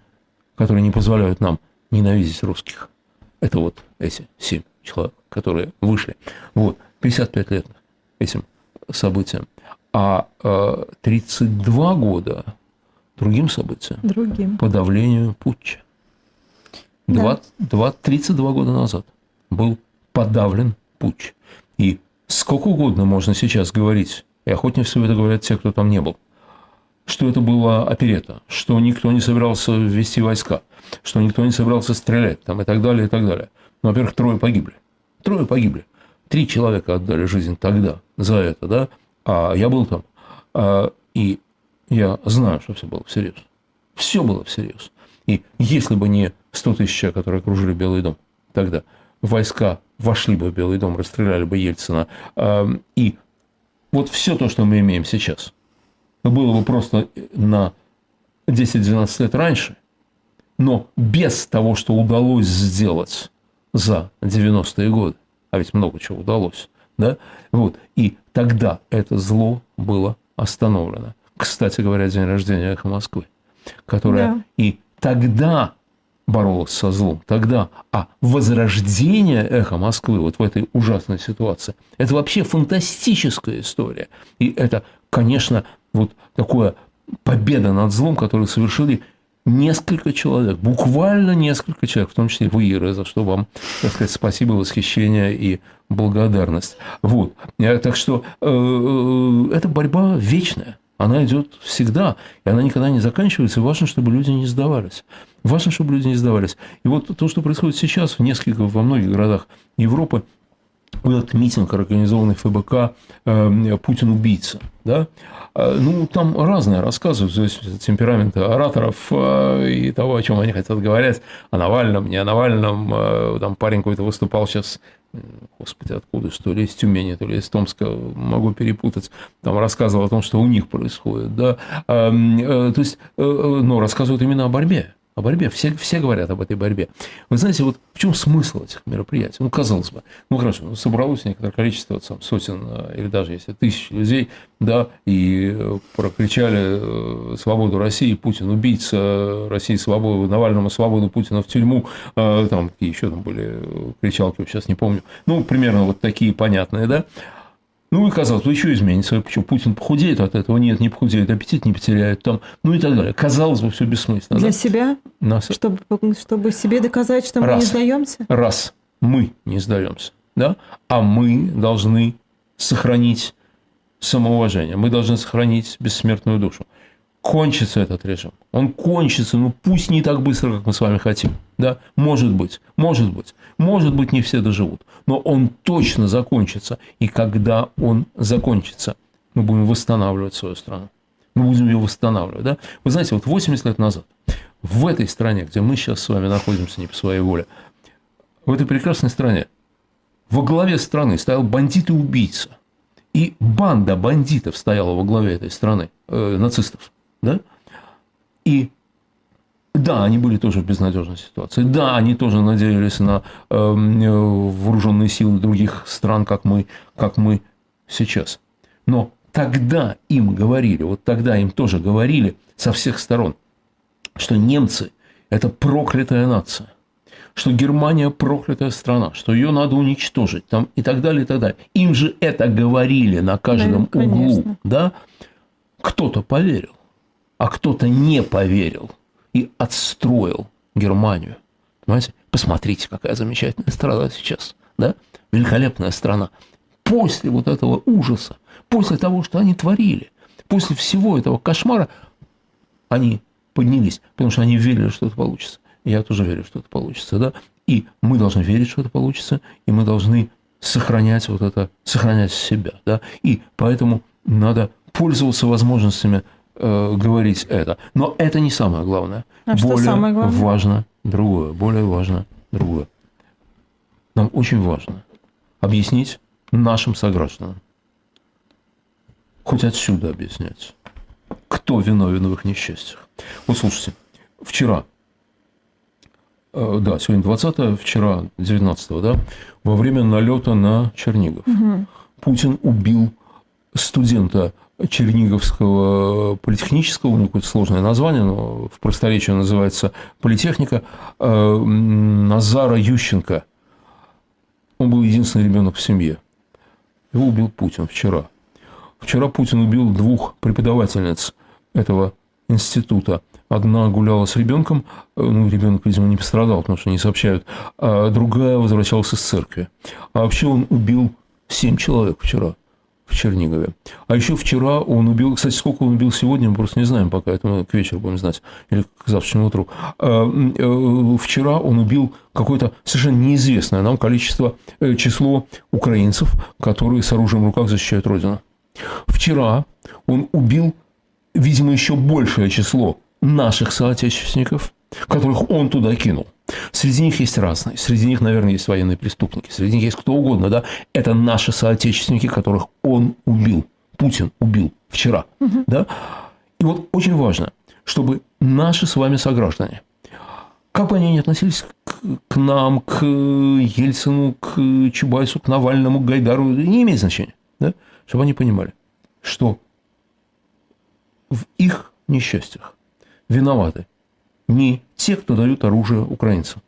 которые не позволяют нам ненавидеть русских. Это вот эти 7 человек, которые вышли. Вот, 55 лет этим событиям. А 32 года другим событиям. Другим. Подавлению путча. Да. 32 года назад был подавлен путч. И сколько угодно можно сейчас говорить, и охотнее всего это говорят те, кто там не был, что это была оперетта, что никто не собирался ввести войска, что никто не собирался стрелять там, и так далее, и так далее. Но, во-первых, 3 погибли. 3 человека отдали жизнь тогда за это, да? А я был там. И я знаю, что все было всерьез. Все было всерьез. И если бы не 100 тысяч человек, которые окружили Белый дом, тогда войска вошли бы в Белый дом, расстреляли бы Ельцина. И вот все то, что мы имеем сейчас, было бы просто на 10-12 лет раньше, но без того, что удалось сделать за 90-е годы, а ведь много чего удалось, да? Вот. И тогда это зло было остановлено. Кстати говоря, день рождения «Эхо Москвы», которая да. и тогда боролась со злом, тогда, а возрождение «Эхо Москвы» вот в этой ужасной ситуации, это вообще фантастическая история. И это, конечно, вот такое победа над злом, которую совершили несколько человек, буквально несколько человек, в том числе вы, Ира, за что вам, так сказать, спасибо, восхищение и благодарность. Вот. Так что эта борьба вечная. Она идет всегда, и она никогда не заканчивается. Важно, чтобы люди не сдавались. Важно, чтобы люди не сдавались. И вот то, что происходит сейчас в нескольких, во многих городах Европы, этот митинг, организованный ФБК, «Путин убийца». Да? Ну, там разное рассказывают, то есть темпераменты ораторов и того, о чем они хотят говорить, о Навальном, не о Навальном. Там парень какой-то выступал сейчас, господи, откуда, что ли из Тюмени, то ли из Томска, могу перепутать, там рассказывал о том, что у них происходит. Да? То есть, но рассказывают именно о борьбе. О борьбе. Все говорят об этой борьбе. Вы знаете, вот в чем смысл этих мероприятий? Ну, казалось бы, ну хорошо, ну, собралось некоторое количество вот, там, сотен или даже если тысяч людей, да, и прокричали «Свободу России», «Путин убийца», «России свободу», «Навальному свободу», «Путина в тюрьму», там какие еще там были кричалки, сейчас не помню. Ну, примерно вот такие понятные, да. Ну, и казалось, что еще изменится. Почему? Путин похудеет от этого? Нет, не похудеет. Аппетит не потеряет. Там, ну, и так далее. Казалось бы, все бессмысленно. Для да? себя? Чтобы себе доказать, что мы не сдаемся? Раз. Мы не сдаемся. Да? А мы должны сохранить самоуважение. Мы должны сохранить бессмертную душу. Кончится этот режим. Он кончится, ну, пусть не так быстро, как мы с вами хотим. Да? Может быть, может быть. Может быть, не все доживут. Но он точно закончится. И когда он закончится, мы будем восстанавливать свою страну. Мы будем ее восстанавливать. Да? Вы знаете, вот 80 лет назад в этой стране, где мы сейчас с вами находимся не по своей воле, в этой прекрасной стране, во главе страны стоял бандит и убийца. И банда бандитов стояла во главе этой страны, нацистов. Да? И да, они были тоже в безнадежной ситуации. Да, они тоже надеялись на вооруженные силы других стран, как мы сейчас. Но тогда им говорили, вот тогда им тоже говорили со всех сторон, что немцы – это проклятая нация, что Германия – проклятая страна, что ее надо уничтожить там, и так далее, и так далее. Им же это говорили на каждом да, углу. Да? Кто-то поверил, а кто-то не поверил и отстроил Германию. Понимаете? Посмотрите, какая замечательная страна сейчас. Да? Великолепная страна. После вот этого ужаса, после того, что они творили, после всего этого кошмара, они поднялись, потому что они верили, что это получится. Я тоже верю, что это получится. Да? И мы должны верить, что это получится, и мы должны сохранять вот это, сохранять себя. Да? И поэтому надо пользоваться возможностями говорить это. Но это не самое главное. А более что самое главное? Важно другое. Более важно другое. Нам очень важно объяснить нашим согражданам, хоть отсюда объяснять, кто виновен в их несчастьях. Вот слушайте, вчера, да, сегодня 20-е, вчера 19-го, да, во время налета на Чернигов Путин убил студента Черниговского политехнического, у него какое-то сложное название, но в просторечии называется политехника, Назара Ющенко. Он был единственный ребенок в семье. Его убил Путин вчера. Вчера Путин убил двух преподавательниц этого института. Одна гуляла с ребенком, ну, ребенок, видимо, не пострадал, потому что не сообщают, а другая возвращалась из церкви. А вообще он убил 7 человек вчера в Чернигове. А еще вчера он убил, кстати, сколько он убил сегодня, мы просто не знаем пока, это мы к вечеру будем знать, или к завтрашнему утру. Вчера он убил какое-то совершенно неизвестное нам количество, число украинцев, которые с оружием в руках защищают Родину. Вчера он убил видимо, еще большее число наших соотечественников, которых он туда кинул. Среди них есть разные. Среди них, наверное, есть военные преступники. Среди них есть кто угодно. Да? Это наши соотечественники, которых он убил. Путин убил вчера. Угу. Да? И вот очень важно, чтобы наши с вами сограждане, как бы они ни относились к нам, к Ельцину, к Чубайсу, к Навальному, к Гайдару, не имеет значения, да? Чтобы они понимали, что в их несчастьях виноваты не те, кто дают оружие украинцам,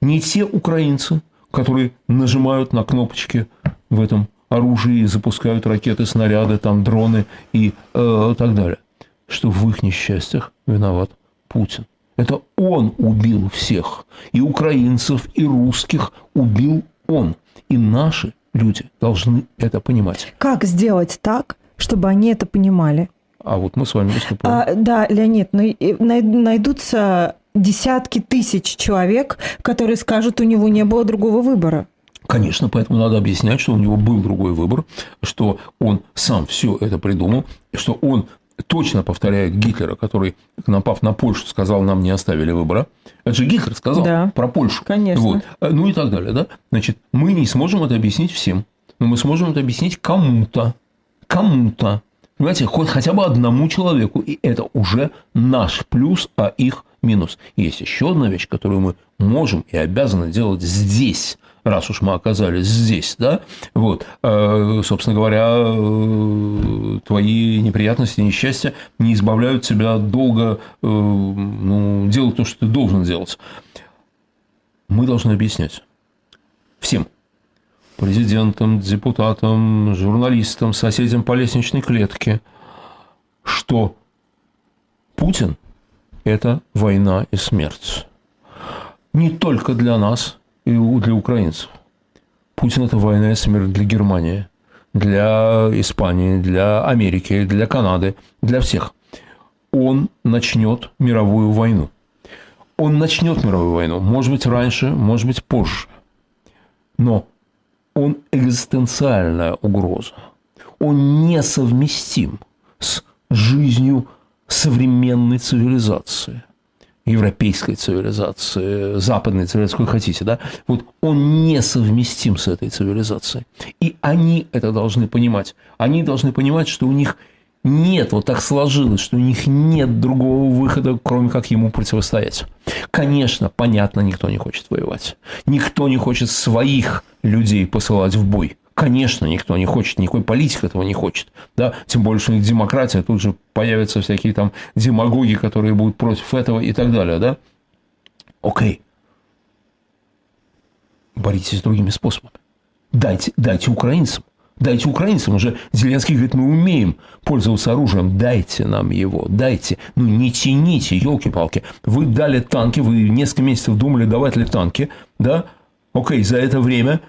не те украинцы, которые нажимают на кнопочки в этом оружии, запускают ракеты, снаряды, там, дроны и так далее, что в их несчастьях виноват Путин. Это он убил всех, и украинцев, и русских убил он. И наши люди должны это понимать. Как сделать так, чтобы они это понимали? А вот мы с вами выступаем. Да, Леонид, но найдутся десятки тысяч человек, которые скажут, у него не было другого выбора. Конечно, поэтому надо объяснять, что у него был другой выбор, что он сам все это придумал, что он точно повторяет Гитлера, который, напав на Польшу, сказал, нам не оставили выбора. Это же Гитлер сказал, да, про Польшу. Конечно. Вот. Ну и так далее. Да? Значит, мы не сможем это объяснить всем, но мы сможем это объяснить кому-то. Кому-то. Понимаете, хотя бы одному человеку. И это уже наш плюс, а их минус. И есть еще одна вещь, которую мы можем и обязаны делать здесь, раз уж мы оказались здесь. Да? Вот. Собственно говоря, твои неприятности, несчастья не избавляют тебя долго, ну, делать то, что ты должен делать. Мы должны объяснять всем. Президентам, депутатам, журналистам, соседям по лестничной клетке, что Путин – это война и смерть. Не только для нас и для украинцев. Путин – это война и смерть для Германии, для Испании, для Америки, для Канады, для всех. Он начнет мировую войну. Он начнет мировую войну, может быть, раньше, может быть, позже. Но он экзистенциальная угроза. Он несовместим с жизнью современной цивилизации, европейской цивилизации, западной цивилизации, какой хотите, да? Вот он несовместим с этой цивилизацией. И они это должны понимать. Они должны понимать, что у них нет, вот так сложилось, что у них нет другого выхода, кроме как ему противостоять. Конечно, понятно, никто не хочет воевать. Никто не хочет своих людей посылать в бой. Конечно, никто не хочет, никакой политик этого не хочет. Да? Тем более, что у них демократия, тут же появятся всякие там демагоги, которые будут против этого и так далее. Да? Окей. Боритесь другими способами. Дайте украинцам. Дайте украинцам, уже Зеленский говорит, мы умеем пользоваться оружием, дайте нам его, дайте, ну не тяните, елки-палки. Вы дали танки, вы несколько месяцев думали, давать ли танки, да? Окей, за это время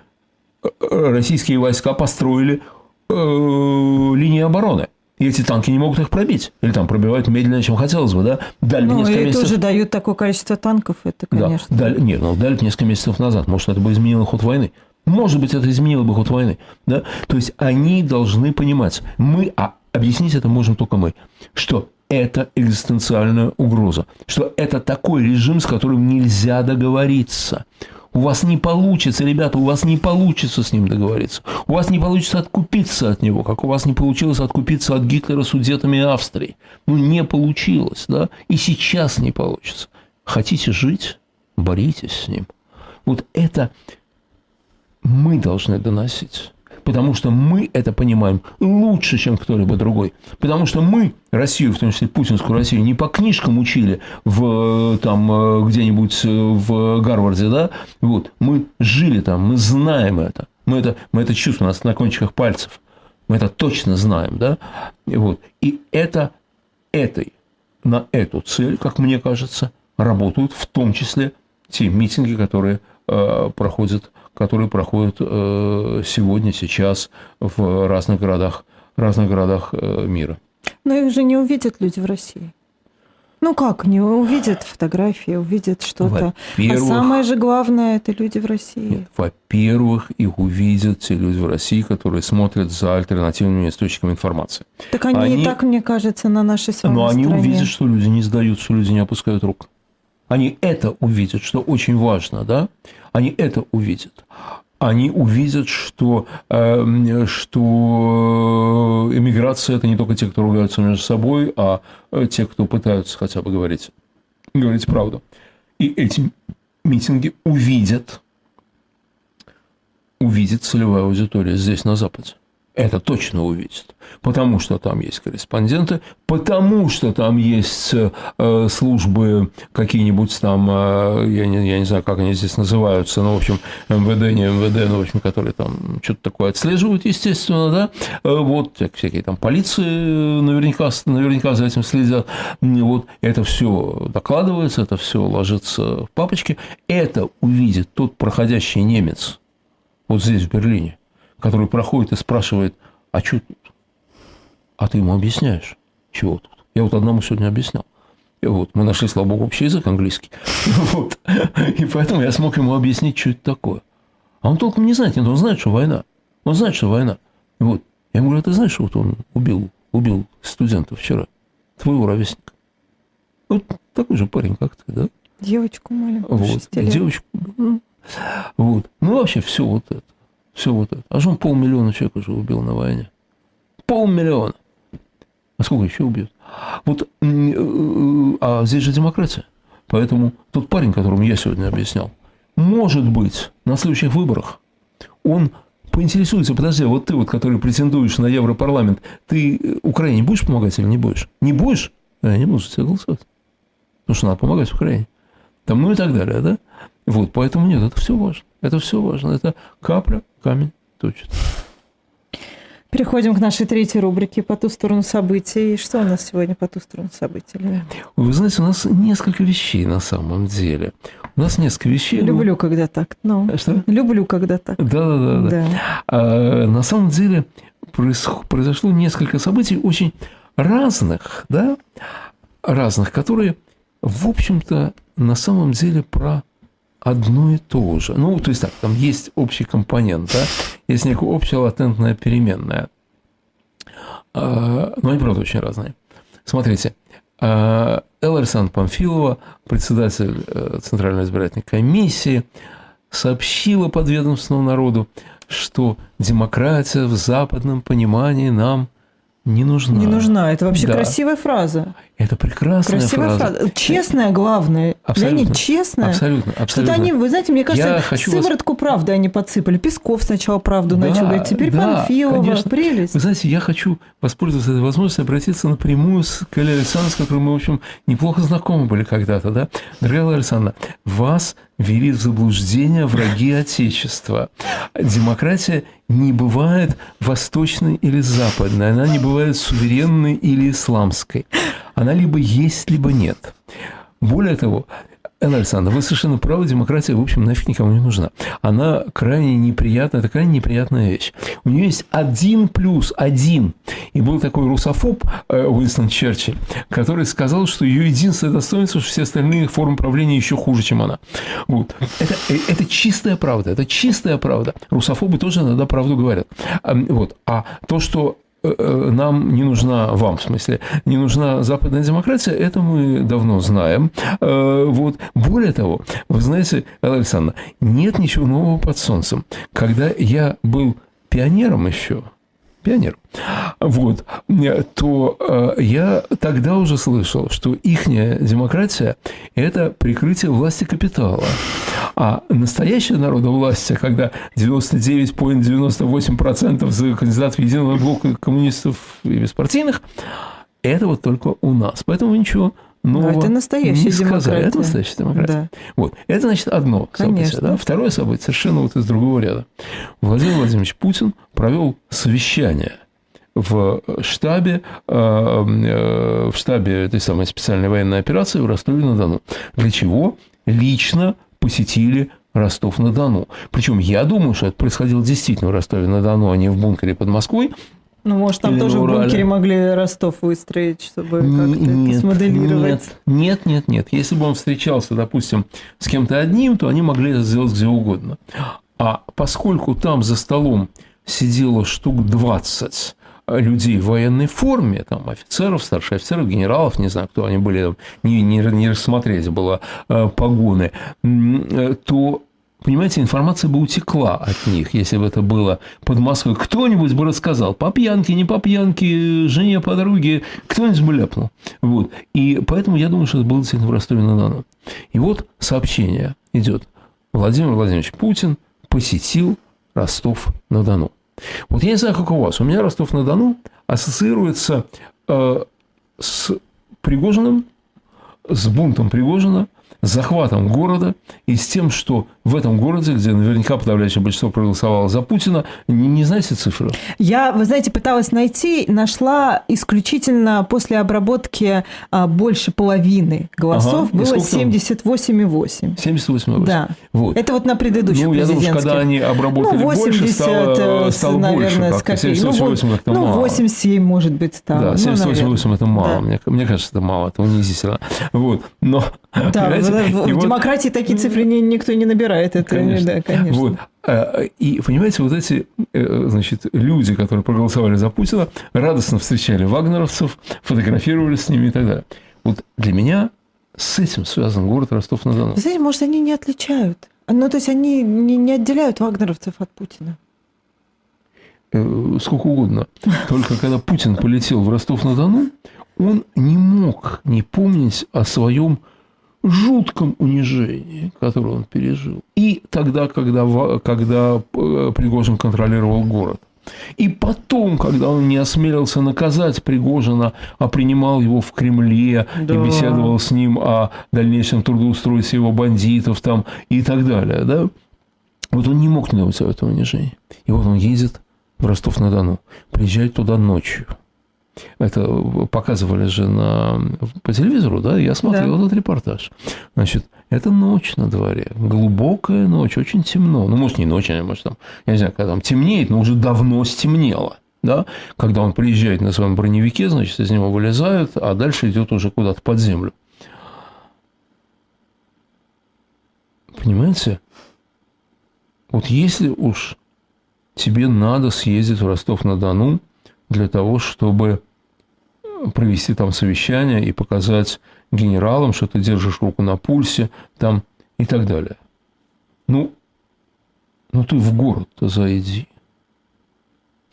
российские войска построили линии обороны. И эти танки не могут их пробить. Или там пробивают медленнее, чем хотелось бы, да? Дали ну, несколько месяцев... тоже дают такое количество танков, это, конечно. Да. Дали несколько месяцев назад, может, это бы изменило ход войны. Может быть, это изменило бы ход войны. Да? То есть, они должны понимать, мы, а объяснить это можем только мы, что это экзистенциальная угроза, что это такой режим, с которым нельзя договориться. У вас не получится, ребята, у вас не получится с ним договориться. У вас не получится откупиться от него, как у вас не получилось откупиться от Гитлера Судетами Австрии. Ну, не получилось, да? И сейчас не получится. Хотите жить? Боритесь с ним. Вот это... мы должны доносить, потому что мы это понимаем лучше, чем кто-либо другой, потому что мы Россию, в том числе путинскую Россию, не по книжкам учили в, там, где-нибудь в Гарварде, да? Вот. Мы жили там, мы знаем это, мы это чувствуем, у нас на кончиках пальцев, мы это точно знаем, да? Вот. И это на эту цель, как мне кажется, работают в том числе те митинги, которые проходят сегодня, сейчас в разных городах мира. Но их же не увидят люди в России. Ну как, не увидят фотографии, увидят что-то. А самое же главное – это люди в России. Нет, во-первых, их увидят те люди в России, которые смотрят за альтернативными источниками информации. Так они и так, мне кажется, на нашей с вами стране. Но они увидят, что люди не сдаются, что люди не опускают рук. Они это увидят, что очень важно, да? Они это увидят. Они увидят, что эмиграция – это не только те, кто ругаются между собой, а те, кто пытаются хотя бы говорить правду. И эти митинги увидит целевая аудитория здесь, на Западе. Это точно увидят. Потому что там есть корреспонденты, потому что там есть службы какие-нибудь там, я не знаю, как они здесь называются, но, в общем, МВД, не МВД, но, в общем, которые там что-то такое отслеживают, естественно, да, вот всякие там полиции наверняка за этим следят, вот это все докладывается, это все ложится в папочки, это увидит тот проходящий немец вот здесь, в Берлине, который проходит и спрашивает, а что тут? А ты ему объясняешь, чего тут? Я вот одному сегодня объяснял. И вот, мы нашли, слава богу, общий язык английский. Вот. И поэтому я смог ему объяснить, что это такое. А он толком не знает, нет, он знает, что война. Он знает, что война. Вот. Я ему говорю, а ты знаешь, что вот он убил студента вчера? Твоего ровесника. Вот такой же парень, как ты, да? Девочку маленькую, вот. 6 лет. Девочку. Вот. Ну, вообще, все вот это. Все вот это. А же он 500 000 человек уже убил на войне. 500 000. А сколько еще убьют? Вот, а здесь же демократия. Поэтому тот парень, которому я сегодня объяснял, может быть, на следующих выборах он поинтересуется, подожди, вот ты, вот, который претендуешь на Европарламент, ты Украине будешь помогать или не будешь? Не будешь? Я не буду за тебя голосовать. Потому что надо помогать Украине. Там, ну и так далее, да? Вот, поэтому нет, это все важно. Это все важно. Это капля, камень точит. Переходим к нашей третьей рубрике «По ту сторону событий». И что у нас сегодня по ту сторону событий? Вы знаете, у нас несколько вещей на самом деле. У нас несколько вещей. Люблю, когда так. Ну, что? Люблю, когда так. Да. А, на самом деле произошло несколько событий очень разных, да? Разных, которые, в общем-то, на самом деле про одно и то же. Ну, то есть так, там есть общий компонент, да? Есть некая общая латентная переменная. Но они, правда, очень разные. Смотрите, Элла Александровна Памфилова, председатель Центральной избирательной комиссии, сообщила подведомственному народу, что демократия в западном понимании нам не нужна. Не нужна. Это вообще красивая фраза. Это прекрасная фраза. Честная, главное. Абсолютно. Да, честная. Абсолютно. Что-то они, вы знаете, мне кажется, сыворотку правды они подсыпали. Песков сначала правду начал говорить, теперь Панфилова. Конечно. Прелесть. Вы знаете, я хочу воспользоваться этой возможностью, обратиться напрямую к Элле Александровне, с которой мы, в общем, неплохо знакомы были когда-то, да? Дорогая Элла Александровна, вас ввели в заблуждение враги Отечества. Демократия не бывает восточной или западной. Она не бывает суверенной или исламской. Она либо есть, либо нет. Более того, Элла Александровна, вы совершенно правы, демократия, в общем, нафиг никому не нужна. Она крайне неприятная, это крайне неприятная вещь. У нее есть 1+1. И был такой русофоб Уинстон Черчилль, который сказал, что ее единственное достоинство, что все остальные формы правления еще хуже, чем она. Вот. Это чистая правда, это чистая правда. Русофобы тоже иногда правду говорят. Вот. А то, что нам не нужна, вам в смысле, не нужна западная демократия, это мы давно знаем. Вот. Более того, вы знаете, Элла Александровна, нет ничего нового под солнцем. Когда я был пионером еще, вот, то я тогда уже слышал, что ихняя демократия – это прикрытие власти капитала. А настоящее народовластие, когда 99,98% за кандидатов единого блока коммунистов и беспартийных, это вот только у нас. Поэтому ничего нового не сказали. Это настоящая демократия. Да. Вот. Это, значит, одно событие. Да? Второе событие совершенно вот из другого ряда. Владимир Владимирович Путин провел совещание в штабе этой самой специальной военной операции в Ростове-на-Дону. Для чего лично посетили Ростов-на-Дону. Причем я думаю, что это происходило действительно в Ростове-на-Дону, а не в бункере под Москвой. Ну, может, там тоже в бункере могли Ростов выстроить, чтобы как-то смоделировать. Нет. Если бы он встречался, допустим, с кем-то одним, то они могли это сделать где угодно. А поскольку там за столом сидело штук 20 людей в военной форме, там офицеров, старших офицеров, генералов, не знаю, кто они были, не рассмотреть было погоны, то... Понимаете, информация бы утекла от них, если бы это было под Москвой. Кто-нибудь бы рассказал, по пьянке, не по пьянке, жене, подруге, кто-нибудь бы ляпнул. Вот. И поэтому я думаю, что это было действительно в Ростове-на-Дону. И вот сообщение идет. Владимир Владимирович Путин посетил Ростов-на-Дону. Вот я не знаю, как у вас. У меня Ростов-на-Дону ассоциируется с Пригожиным, с бунтом Пригожина, с захватом города и с тем, что в этом городе, где наверняка подавляющее большинство проголосовало за Путина, не знаете цифры? Я, вы знаете, пыталась найти, нашла исключительно после обработки больше половины голосов, было 78,8. 78,8. Да. Вот. Это вот на предыдущих президентских. Я думаю, когда они обработали 80, больше, стало наверное, больше. 78,8 это мало. 87, может быть, стало. Да, 78,8 это мало. Да. Мне кажется, это мало, это унизительно. Вот. Но... Да, в демократии такие цифры никто не набирает. Это, конечно. Да, конечно. Вот. И, понимаете, вот эти люди, которые проголосовали за Путина, радостно встречали вагнеровцев, фотографировались с ними и так далее. Вот для меня с этим связан город Ростов-на-Дону. Знаете, может, они не отличают. Ну, то есть, они не отделяют вагнеровцев от Путина. Сколько угодно. Только когда Путин полетел в Ростов-на-Дону, он не мог не помнить о своем жутком унижении, которое он пережил. И тогда, когда Пригожин контролировал город. И потом, когда он не осмелился наказать Пригожина, а принимал его в Кремле, да, и беседовал с ним о дальнейшем трудоустройстве его бандитов там, и так далее. Да? Вот он не мог не делать этого унижения. И вот он ездит в Ростов-на-Дону, приезжает туда ночью. Это показывали же по телевизору, да, я смотрел этот репортаж. Значит, это ночь на дворе, глубокая ночь, очень темно. Ну, может, не ночь, а может, там, я не знаю, когда там темнеет, но уже давно стемнело. Да? Когда он приезжает на своем броневике, значит, из него вылезают, а дальше идет уже куда-то под землю. Понимаете? Вот если уж тебе надо съездить в Ростов-на-Дону для того, чтобы провести там совещание и показать генералам, что ты держишь руку на пульсе там и так далее. Ну ты в город-то зайди.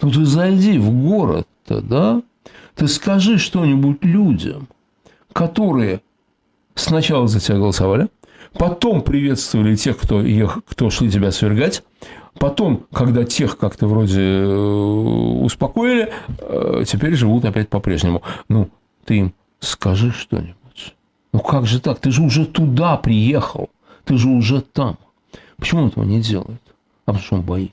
Ну ты зайди в город-то, да? Ты скажи что-нибудь людям, которые сначала за тебя голосовали, потом приветствовали тех, кто шли тебя свергать, потом, когда тех как-то вроде успокоили, теперь живут опять по-прежнему. Ну, ты им скажи что-нибудь. Ну, как же так? Ты же уже туда приехал. Ты же уже там. Почему он этого не делает? А потому что он боится.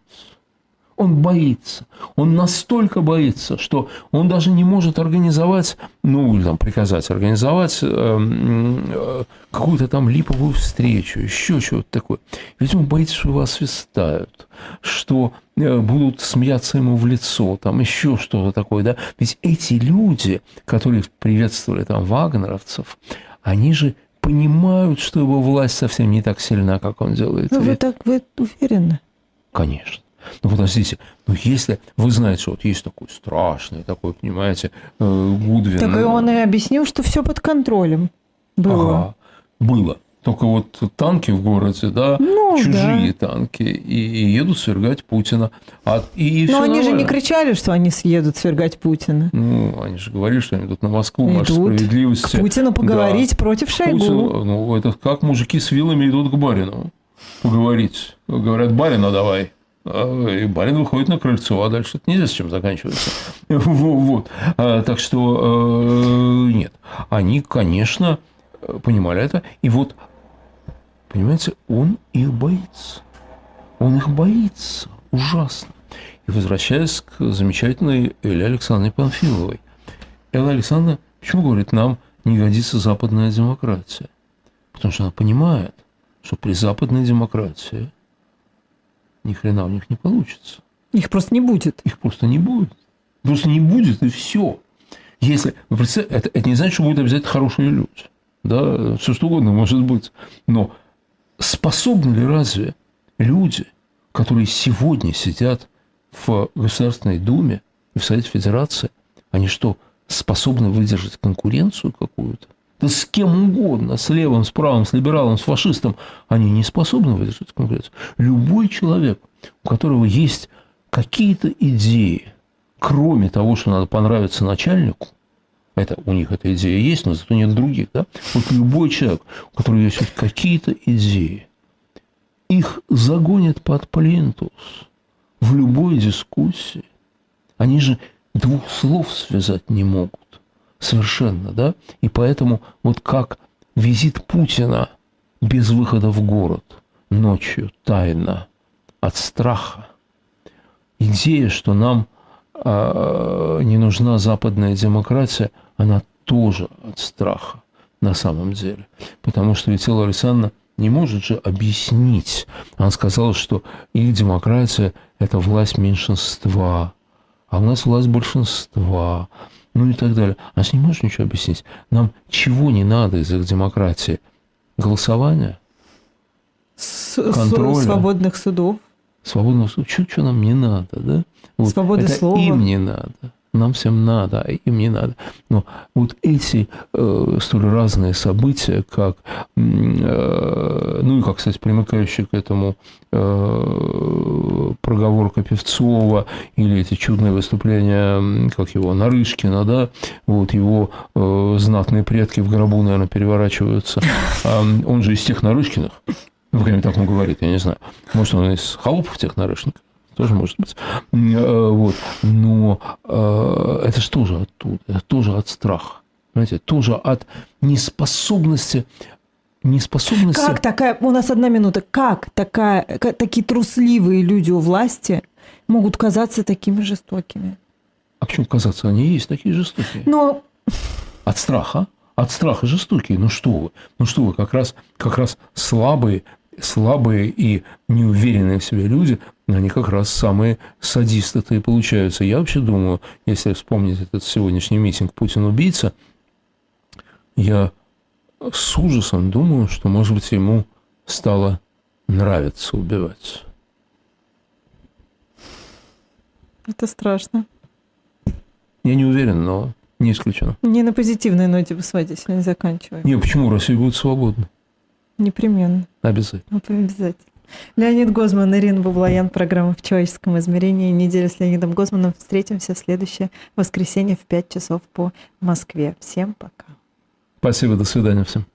Он боится. Он настолько боится, что он даже не может организовать, ну, или там приказать организовать какую-то там липовую встречу, еще чего-то такое. Ведь он боится, что его освистают, что будут смеяться ему в лицо, там еще что-то такое. Да? Ведь эти люди, которые приветствовали там вагнеровцев, они же понимают, что его власть совсем не так сильна, как он делает. Ну, вы так уверены? Конечно. Ну, подождите, если вы знаете, что вот есть такой страшный, такой, понимаете, Гудвин... Так и он и объяснил, что все под контролем было. Ага, было. Только вот танки в городе, да, ну, чужие танки, и едут свергать Путина. Но они же не кричали, что они съедут свергать Путина. Ну, они же говорили, что они идут на Москву, марш справедливости. К Путину поговорить, да, против Шойгу. Путину, ну, это как мужики с вилами идут к барину поговорить. Говорят, барина давай. И барин выходит на крыльцо, а дальше это нельзя с чем заканчивается. Вот. Так что нет. Они, конечно, понимали это. И вот, понимаете, он их боится. Он их боится. Ужасно. И возвращаясь к замечательной Элле Александровне Памфиловой. Элла Александровна, почему, говорит, нам не годится западная демократия? Потому что она понимает, что при западной демократии ни хрена у них не получится. Их просто не будет. Просто не будет, и все. Если, это не значит, что будет обязательно хорошие люди. Да, все что угодно может быть. Но способны ли разве люди, которые сегодня сидят в Государственной Думе и в Совете Федерации, они что, способны выдержать конкуренцию какую-то? Да с кем угодно, с левым, с правым, с либералом, с фашистом, они не способны выдержать конкуренцию. Любой человек, у которого есть какие-то идеи, кроме того, что надо понравиться начальнику, это, у них эта идея есть, но зато нет других. Да? Вот любой человек, у которого есть хоть какие-то идеи, их загонят под плинтус в любой дискуссии. Они же двух слов связать не могут совершенно. Да? И поэтому вот как визит Путина без выхода в город ночью тайно от страха. Идея, что нам не нужна западная демократия, она тоже от страха на самом деле. Потому что ведь Элла Александровна не может же объяснить. Она сказала, что их демократия – это власть меньшинства, а у нас власть большинства, ну и так далее. Она же не может ничего объяснить. Нам чего не надо из их демократии? Голосование? Контроля? Свободных судов? Свободного слова. Что нам не надо, да? Вот. Свобода это слова. Им не надо. Нам всем надо, а им не надо. Но вот эти столь разные события, как, ну и как, кстати, примыкающая к этому проговорка Певцова, или эти чудные выступления, как его, Нарышкина, да, вот его знатные предки в гробу, наверное, переворачиваются. Он же из тех Нарышкиных. Ну, как так он говорит, я не знаю. Может, он из холопов тех Нарышников, тоже может быть. Вот. Но это же тоже оттуда, это тоже от страха, понимаете, тоже от неспособности. Как такая, у нас одна минута, как такие трусливые люди у власти могут казаться такими жестокими? А почему казаться? Они и есть такие жестокие. Но... От страха? От страха жестокие. Ну что вы, как раз слабые и неуверенные в себе люди, они как раз самые садисты-то и получаются. Я вообще думаю, если вспомнить этот сегодняшний митинг «Путин-убийца», я с ужасом думаю, что, может быть, ему стало нравиться убивать. Это страшно. Я не уверен, но не исключено. Не на позитивной ноте восхвалительно заканчиваем. Не, почему? Россия будет свободна. Непременно. Обязательно. Обязательно. Леонид Гозман, Ирина Баблоян. Программа «В человеческом измерении». Неделя с Леонидом Гозманом. Встретимся в следующее воскресенье в 5 часов по Москве. Всем пока. Спасибо. До свидания всем.